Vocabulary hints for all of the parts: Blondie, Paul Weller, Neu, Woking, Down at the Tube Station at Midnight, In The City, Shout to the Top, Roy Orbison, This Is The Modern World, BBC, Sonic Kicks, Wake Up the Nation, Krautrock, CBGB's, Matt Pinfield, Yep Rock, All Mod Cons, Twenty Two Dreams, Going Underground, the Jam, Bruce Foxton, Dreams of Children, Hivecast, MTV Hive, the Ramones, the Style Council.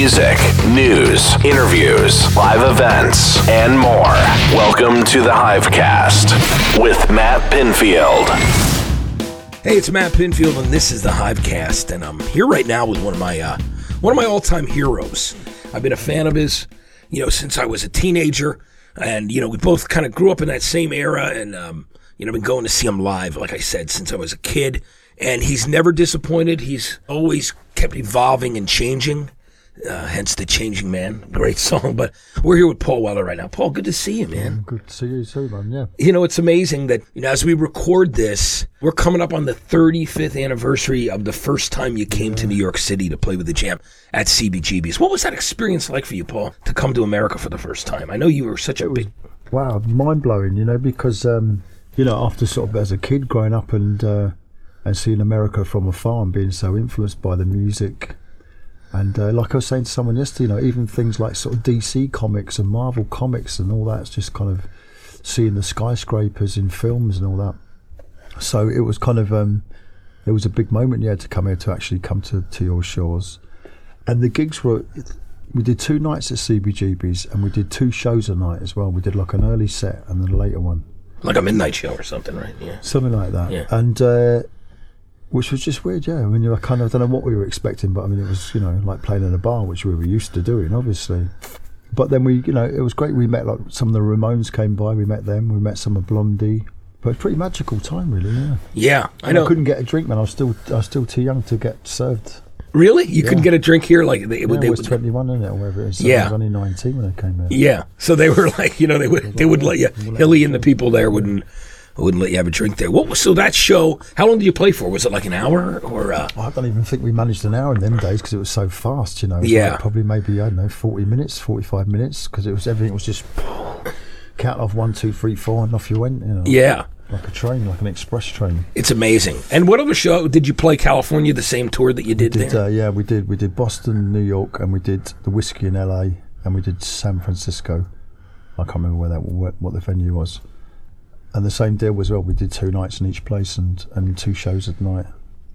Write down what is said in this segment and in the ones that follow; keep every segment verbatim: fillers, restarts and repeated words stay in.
music, news, interviews, live events, and more. Welcome to the Hivecast with Matt Pinfield. Hey, it's Matt Pinfield, and this is the Hivecast, and I'm here right now with one of my uh, one of my all-time heroes. I've been a fan of his, you know, since I was a teenager, and you know, we both kind of grew up in that same era, and um, you know, I've been going to see him live, like I said, since I was a kid. And he's never disappointed. He's always kept evolving and changing, uh, hence the Changing Man. Great song. But we're here with Paul Weller right now. Paul, good to see you, man. Good to see you too, man, yeah. You know, it's amazing that, you know, as we record this, we're coming up on the thirty-fifth anniversary of the first time you came yeah. to New York City to play with the Jam at C B G B's. What was that experience like for you, Paul, to come to America for the first time? I know you were such it a was, big... Wow, mind-blowing, you know, because, um, you know, after sort of as a kid growing up and... Uh, and seeing America from afar and being so influenced by the music. And uh, like I was saying to someone yesterday, you know, even things like sort of D C comics and Marvel comics and all that's just kind of seeing the skyscrapers in films and all that. So it was kind of, um, it was a big moment, yeah, to come here, to actually come to, to your shores. And the gigs were, we did two nights at C B G B's and we did two shows a night as well. We did like an early set and then a later one. Like a midnight show or something, right? Yeah. Something like that. Yeah. And, uh, which was just weird, yeah. I mean, I kind of don't know what we were expecting, but I mean, it was, you know, like playing in a bar, which we were used to doing, obviously. But then we, you know, it was great. We met, like, some of the Ramones came by, we met them, we met some of Blondie. But pretty magical time, really, yeah. Yeah, I and know. I couldn't get a drink, man. I was still I was still too young to get served. Really? You yeah. couldn't get a drink here? Like they, yeah, they, it was twenty-one, isn't it, or whatever it is. So yeah. I was only nineteen when I came here. Yeah, so they were like, you know, they would they would let you, Hilly and the people there wouldn't. I wouldn't let you have a drink there. What was so that show? How long did you play for? Was it like an hour or? Uh... I don't even think we managed an hour in them days because it was so fast. You know, yeah, like probably maybe I don't know, forty minutes, forty-five minutes, because it was everything was just count off one, two, three, four, and off you went. You know, yeah, like, like a train, like an express train. It's amazing. And what other show did you play? California, the same tour that you did, did there? Uh, yeah, we did. We did Boston, New York, and we did the Whiskey in L A, and we did San Francisco. I can't remember where that where, what the venue was. And the same deal as well. We did two nights in each place and, and two shows at night.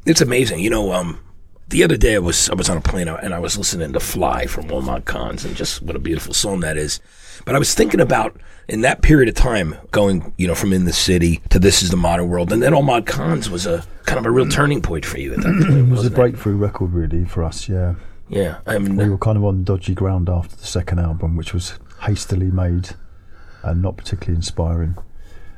It's amazing. You know, um, the other day I was I was on a plane and I was listening to Fly from All Mod Cons, and just what a beautiful song that is. But I was thinking about, in that period of time, going, you know, from In The City to This Is The Modern World, and then All Mod Cons was a kind of a real turning point for you at that point. It was a breakthrough it? record, really, for us, yeah. Yeah. I mean, we were kind of on dodgy ground after the second album, which was hastily made and not particularly inspiring.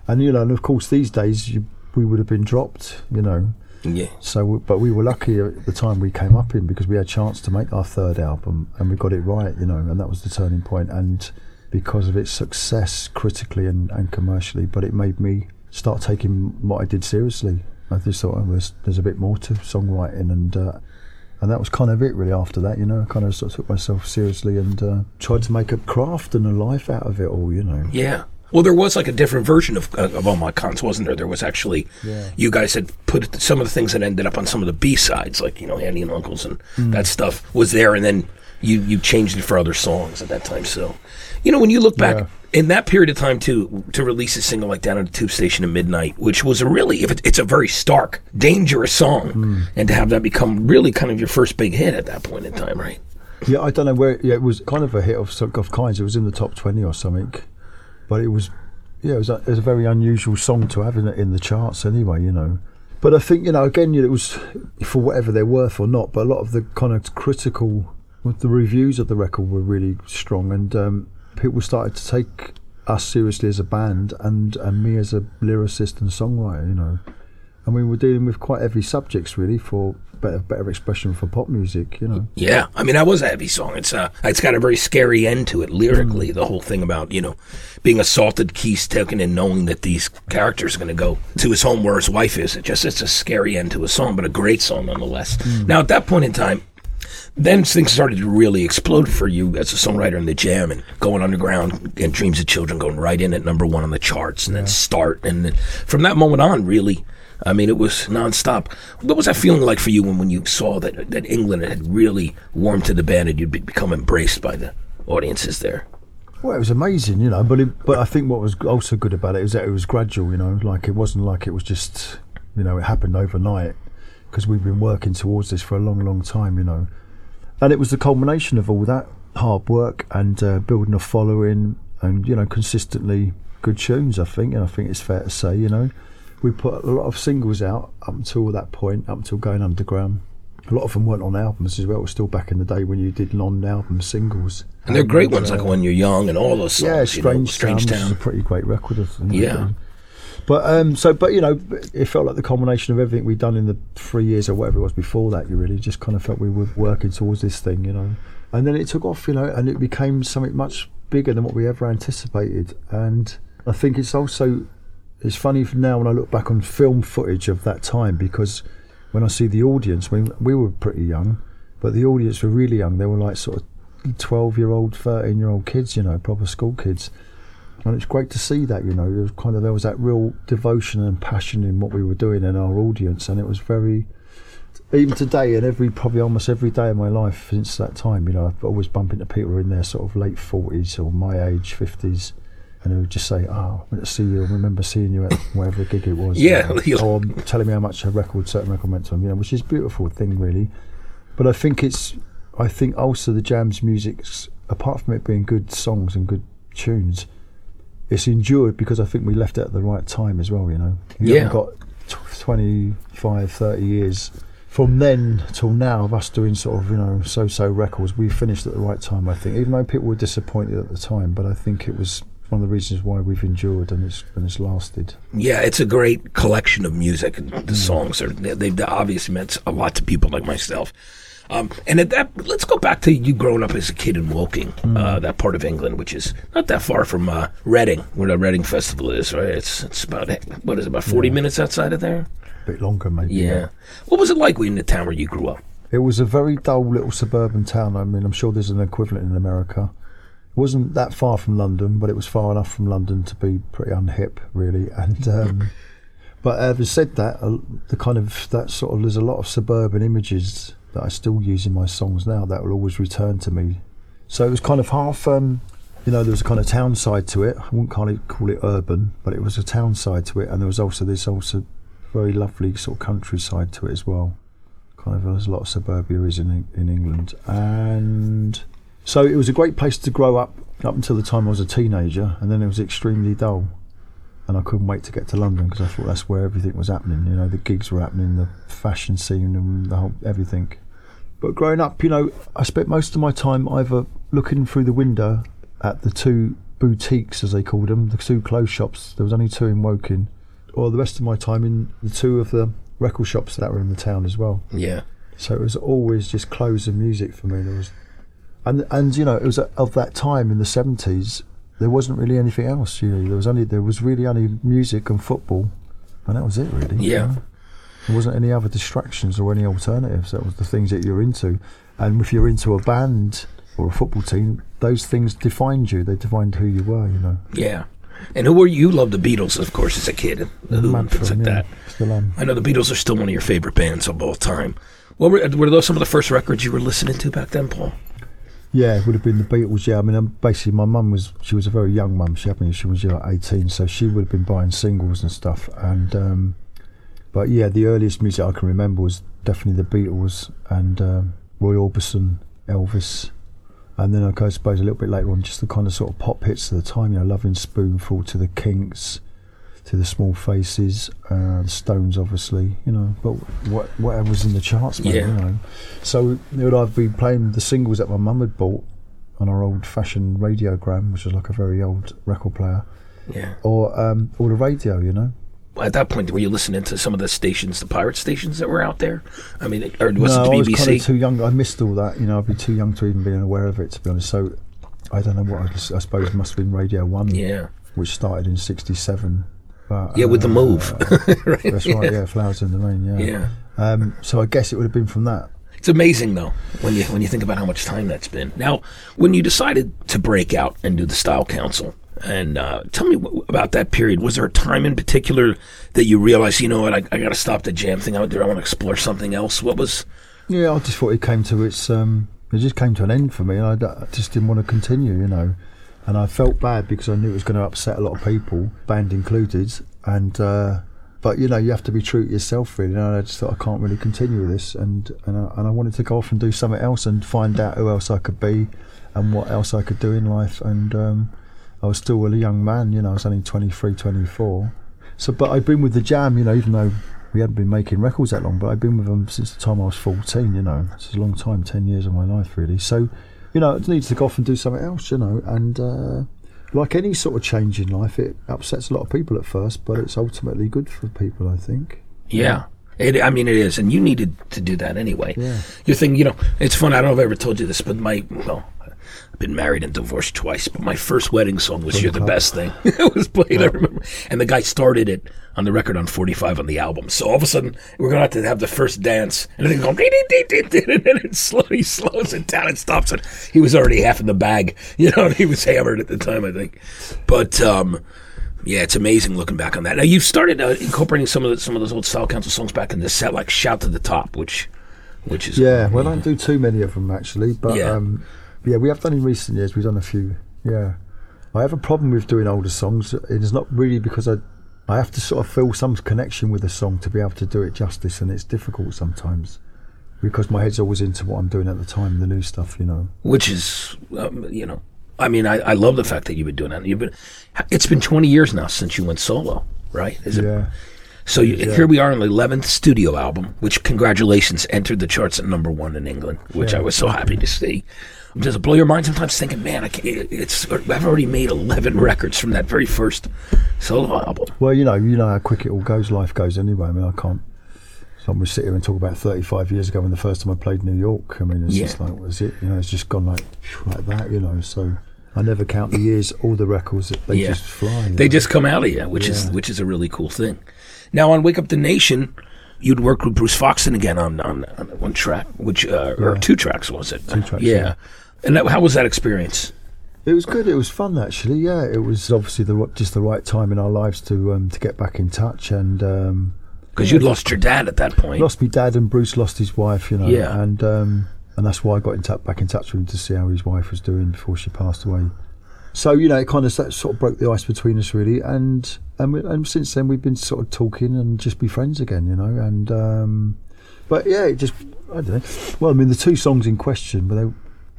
And, you know, and of course, these days, you, we would have been dropped, you know. Yeah. So, but we were lucky at the time we came up in, because we had a chance to make our third album, and we got it right, you know, and that was the turning point. And because of its success critically and, and commercially, but it made me start taking what I did seriously. I just thought, oh, there's, there's a bit more to songwriting, and uh, and that was kind of it, really, after that, you know. I kind of sort of took myself seriously and uh, tried to make a craft and a life out of it all, you know. Yeah. Well, there was like a different version of uh, of All Mod Cons, wasn't there? There was actually, yeah. you guys had put some of the things that ended up on some of the B-sides, like, you know, Andy and Uncles and mm. that stuff was there, and then you, you changed it for other songs at that time. So, you know, when you look back, yeah. in that period of time, too, to release a single like Down at the Tube Station at Midnight, which was a really, if it, it's a very stark, dangerous song, mm. and to have that become really kind of your first big hit at that point in time, right? Yeah, I don't know where, yeah, it was kind of a hit of, of kinds. It was in the top twenty or something. But it was, yeah, it was, a, it was a very unusual song to have in, in the charts anyway, you know. But I think, you know, again, it was for whatever they're worth or not, but a lot of the kind of critical, the reviews of the record were really strong, and um, people started to take us seriously as a band and, and me as a lyricist and songwriter, you know. And we were dealing with quite heavy subjects, really, for better better expression for pop music, you know. Yeah, I mean, that was a heavy song. It's uh, it's got a very scary end to it lyrically. Mm. The whole thing about, you know, being assaulted, keys taken, and knowing that these characters are going to go to his home where his wife is. It just it's a scary end to a song, but a great song nonetheless. Mm. Now, at that point in time, then things started to really explode for you as a songwriter in the Jam, and Going Underground and Dreams of Children going right in at number one on the charts, and yeah. then Start, and then from that moment on, really. I mean, it was nonstop. What was that feeling like for you when, when you saw that, that England had really warmed to the band and you'd be, become embraced by the audiences there? Well, it was amazing, you know, but it, but I think what was also good about it is that it was gradual, you know, like it wasn't like it was just, you know, it happened overnight, because we've been working towards this for a long, long time, you know. and it was the culmination of all that hard work and uh, building a following and, you know, consistently good tunes, I think. And I think it's fair to say, you know, we put a lot of singles out up until that point, up until Going Underground. A lot of them weren't on albums as well. It was still back in the day when you did non-album singles. And they're great ones, like When You're Young and all those songs. Yeah, Strange, you know, Town, Strange Town. Is a pretty great record. Of them, yeah. Really. But, um, so, but you know, it felt like the culmination of everything we'd done in the three years or whatever it was before that. You really just kind of felt we were working towards this thing, you know. And then it took off, you know, and it became something much bigger than what we ever anticipated. And I think it's also, it's funny now when I look back on film footage of that time, because when I see the audience, we, we were pretty young, but the audience were really young. They were like sort of twelve-year-old, thirteen-year-old kids, you know, proper school kids. And it's great to see that, you know. It was kind of, there was that real devotion and passion in what we were doing in our audience, and it was very, even today, and every probably almost every day of my life since that time, you know, I've always bumped into people in their sort of late forties or my age, fifties. And who would just say, "Oh, I went to see you. I remember seeing you at whatever gig it was." Yeah, you know, or telling me how much a record, certain record meant to them. You know, which is a beautiful thing, really. But I think it's, I think also the Jam's music's, apart from it being good songs and good tunes, it's endured because I think we left it at the right time as well. You know, you yeah, haven't got tw- twenty-five, thirty years from then till now of us doing sort of, you know, so-so records. We finished at the right time, I think, even though people were disappointed at the time. But I think it was one of the reasons why we've endured and it's and it's lasted. Yeah, it's a great collection of music, and the songs are, they've obviously meant a lot to people like myself. Um, and at that, let's go back to you growing up as a kid in Woking, mm. uh, that part of England, which is not that far from uh, Reading, where the Reading Festival is, right? It's it's about, what is it, about forty yeah. minutes outside of there? A bit longer, maybe. Yeah. yeah. What was it like in the town where you grew up? It was a very dull little suburban town. I mean, I'm sure there's an equivalent in America. Wasn't that far from London, but it was far enough from London to be pretty unhip, really. And um, but having said that, uh, the kind of that sort of, there's a lot of suburban images that I still use in my songs now that will always return to me. So it was kind of half, um, you know, there was a kind of town side to it. I wouldn't kind of call it urban, but it was a town side to it, and there was also this also very lovely sort of countryside to it as well. Kind of, there's a lot of suburbia is in in England, and so it was a great place to grow up, up until the time I was a teenager, and then it was extremely dull. And I couldn't wait to get to London because I thought that's where everything was happening. You know, the gigs were happening, the fashion scene, and the whole everything. But growing up, you know, I spent most of my time either looking through the window at the two boutiques, as they called them, the two clothes shops. There was only two in Woking, or the rest of my time in the two of the record shops that were in the town as well. Yeah. So it was always just clothes and music for me. There was. And, and you know, it was of that time in the seventies, there wasn't really anything else, you know. There was only there was really only music and football, and that was it, really. Yeah. You know? There wasn't any other distractions or any alternatives. That was the things that you're into. And if you're into a band or a football team, those things defined you. They defined who you were, you know. Yeah. And who were you? You loved the Beatles, of course, as a kid. And the Who, Manfred, things like yeah, that. Still am. I know the Beatles are still one of your favorite bands of all time. What were, were those some of the first records you were listening to back then, Paul? Yeah, it would have been the Beatles, yeah. I mean, I'm basically, my mum was, she was a very young mum. She had me, she was like eighteen, so she would have been buying singles and stuff. And um, but yeah, the earliest music I can remember was definitely the Beatles and uh, Roy Orbison, Elvis. And then I suppose a little bit later on, just the kind of sort of pop hits of the time, you know, Loving Spoonful, to the Kinks, to the Small Faces, uh, the Stones, obviously, you know, but what whatever was in the charts, mate, yeah. you know. So it would I'd be playing the singles that my mum had bought on our old-fashioned radiogram, which was like a very old record player, yeah, or um, or the radio, you know. At that point, were you listening to some of the stations, the pirate stations that were out there? I mean, or was no, it the B B C? I was kind of too young. I missed all that, you know. I'd be too young to even be aware of it, to be honest. So I don't know what I, I suppose must have been Radio One, yeah, which started in sixty-seven. But, yeah, with uh, the move. Uh, right? That's right, yeah. yeah, Flowers in the Rain, yeah. yeah. Um, so I guess it would have been from that. It's amazing, though, when you when you think about how much time that's been. Now, when you decided to break out and do the Style Council, and uh, tell me w- about that period. Was there a time in particular that you realized, you know what, I, I got to stop the Jam thing out there. I want to explore something else. What was... Yeah, I just thought it came to its... Um, it just came to an end for me, and I, I just didn't want to continue, you know. And I felt bad because I knew it was going to upset a lot of people, band included, and uh, But, you know, you have to be true to yourself, really. And I just thought, I can't really continue with this. And and I, and I wanted to go off and do something else and find out who else I could be and what else I could do in life. And um, I was still a young man, you know, I was only twenty-three, twenty-four. So, but I'd been with the Jam, you know, even though we hadn't been making records that long, but I'd been with them since the time I was fourteen, you know. It's a long time, ten years of my life, really. So, you know, I needed to go off and do something else, you know. And uh, like any sort of change in life, it upsets a lot of people at first, but it's ultimately good for people, I think. Yeah. It, I mean, it is. And you needed to do that anyway. Yeah. You're thinking, you know, it's funny. I don't know if I ever told you this, but my, well, I've been married and divorced twice, but my first wedding song was You're the Best Thing. It was played, yeah. I remember. And the guy started it on the record on forty-five on the album. So all of a sudden, we're going to have to have the first dance. And then going, and then it slowly slows it down and stops it. He was already half in the bag. You know, and he was hammered at the time, I think. But, um, yeah, it's amazing looking back on that. Now, you've started uh, incorporating some of the, some of those old Style Council songs back in the set, like Shout to the Top, which, which is... Yeah, well, I don't do too many of them, actually, but... Yeah. Um, Yeah, we have done in recent years. We've done a few. Yeah, I have a problem with doing older songs. It's not really because I, I have to sort of feel some connection with a song to be able to do it justice, and it's difficult sometimes because my head's always into what I'm doing at the time, the new stuff, you know. Which is, um, you know, I mean, I, I love the fact that you've been doing that. You've been. It's been twenty years now since you went solo, right? Is it? Yeah. So you, yeah. Here we are on the eleventh studio album, which, congratulations, entered the charts at number one in England, which yeah. I was so happy to see. Does it blow your mind sometimes thinking, man, I can't, it's, I've already made eleven records from that very first solo album? Well, you know, you know how quick it all goes, life goes anyway. I mean, I can't, so I'm going to sit here and talk about thirty-five years ago when the first time I played New York. I mean, it's yeah. just like, what is it? You know, it's just gone like, like that, you know, so... I never count the years or the records. They yeah. just fly. They know? just come out of you, which yeah. is which is a really cool thing. Now on Wake Up the Nation, you'd worked with Bruce Foxton again on, on, on one track, which uh, yeah. or two tracks, was it? Two tracks. Yeah. yeah. And that, how was that experience? It was good. It was fun, actually. Yeah, it was obviously the just the right time in our lives to um, to get back in touch, and because um, yeah, you'd lost your dad at that point. Lost me dad, and Bruce lost his wife. You know. Yeah. And. Um, And that's why I got in t- back in touch with him to see how his wife was doing before she passed away. So, you know, it kind of that sort of broke the ice between us, really. And and, we, and since then, we've been sort of talking and just be friends again, you know. And um, but yeah, it just I don't know. Well, I mean, the two songs in question, but they,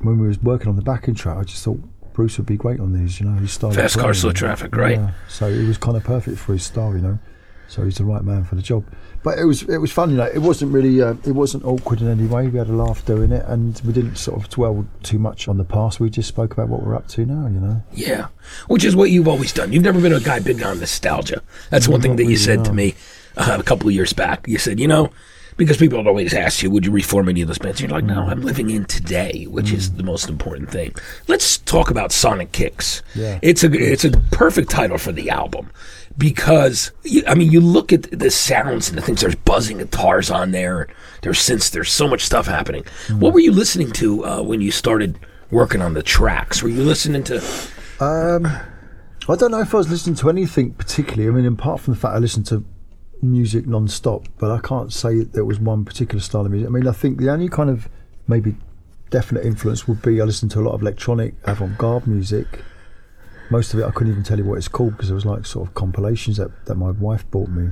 when we was working on the backing track, I just thought Bruce would be great on these, you know. His style. Fast Car, Slow Traffic, right? Yeah, so it was kind of perfect for his style, you know. So he's the right man for the job. But it was it was fun, you know. It wasn't really uh, it wasn't awkward in any way. We had a laugh doing it, and we didn't sort of dwell too much on the past. We just spoke about what we're up to now, you know. Yeah, which is what you've always done. You've never been a guy big on nostalgia. That's one thing that you said to me uh, a couple of years back. You said, you know, because people always ask you, would you reform any of those bands? And you're like, no, I'm living in today, which mm. is the most important thing. Let's talk about Sonic Kicks. Yeah. It's a it's a perfect title for the album. Because, I mean, you look at the sounds and the things, there's buzzing guitars on there, there's synths, there's so much stuff happening. Mm. What were you listening to uh, when you started working on the tracks? Were you listening to... Um, I don't know if I was listening to anything particularly. I mean, apart from the fact I listened to music non-stop, but I can't say that there was one particular style of music. I mean, I think the only kind of maybe definite influence would be I listened to a lot of electronic avant-garde music. Most of it, I couldn't even tell you what it's called because it was like sort of compilations that, that my wife bought me.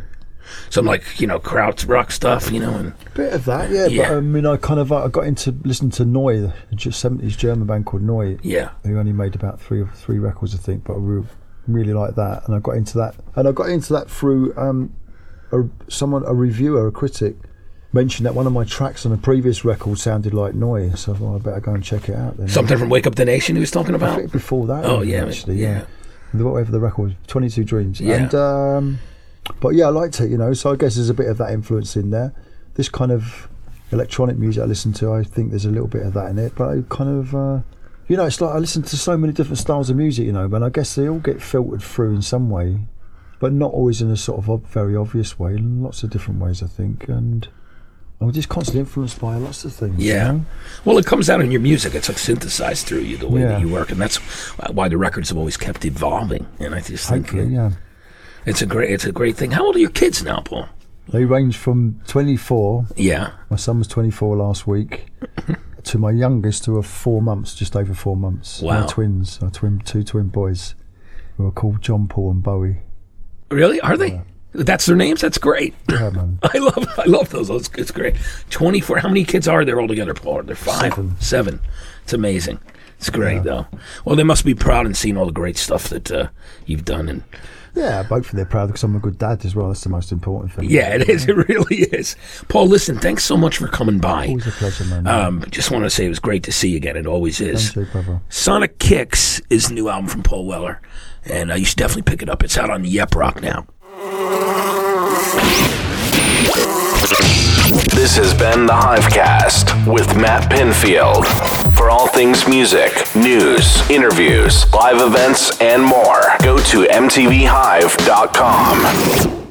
Some like, you know, Krautrock stuff, you know. And bit of that, yeah. yeah. But I um, mean, you know, I kind of I got into listening to Neu, a seventies German band called Neu. Yeah. Who only made about three three records, I think, but I really, really liked that. And I got into that. And I got into that through um, a, someone, a reviewer, a critic, mentioned that one of my tracks on a previous record sounded like Neu, so I thought I'd better go and check it out then. Something from Wake Up the Nation he was talking about? I think before that. Oh, yeah. Actually, yeah. yeah. Whatever the record was, Twenty Two Dreams. Yeah. And, um, but yeah, I liked it, you know, so I guess there's a bit of that influence in there. This kind of electronic music I listen to, I think there's a little bit of that in it, but I kind of, uh, you know, it's like I listen to so many different styles of music, you know, but I guess they all get filtered through in some way, but not always in a sort of ob- very obvious way, in lots of different ways, I think, and... I'm just constantly influenced by lots of things. Yeah. You know? Well, it comes out in your music. It's like synthesized through you, the way yeah. that you work. And that's why the records have always kept evolving. And I just think it, yeah. it's a great it's a great thing. How old are your kids now, Paul? They range from twenty-four. Yeah. My son was twenty-four last week. To my youngest, who are four months, just over four months. Wow. They're twins. They're twin, two twin boys who are called John Paul and Bowie. Really? Are they? Yeah. That's their names? That's great. Yeah, I love I love those. It's great. twenty-four. How many kids are there altogether, Paul? They're five? Seven. Seven. It's amazing. It's great, yeah. though. Well, they must be proud and seeing all the great stuff that uh, you've done. And yeah, both of them are proud because I'm a good dad as well. That's the most important thing. Yeah, it is. It really is. Paul, listen, thanks so much for coming by. Always a pleasure, man. Um, just want to say it was great to see you again. It always is. Thank you, brother. Sonic Kicks is the new album from Paul Weller, and uh, you should definitely pick it up. It's out on Yep Rock now. This has been the Hivecast with Matt Pinfield. For all things music, news, interviews, live events, and more, go to M T V hive dot com.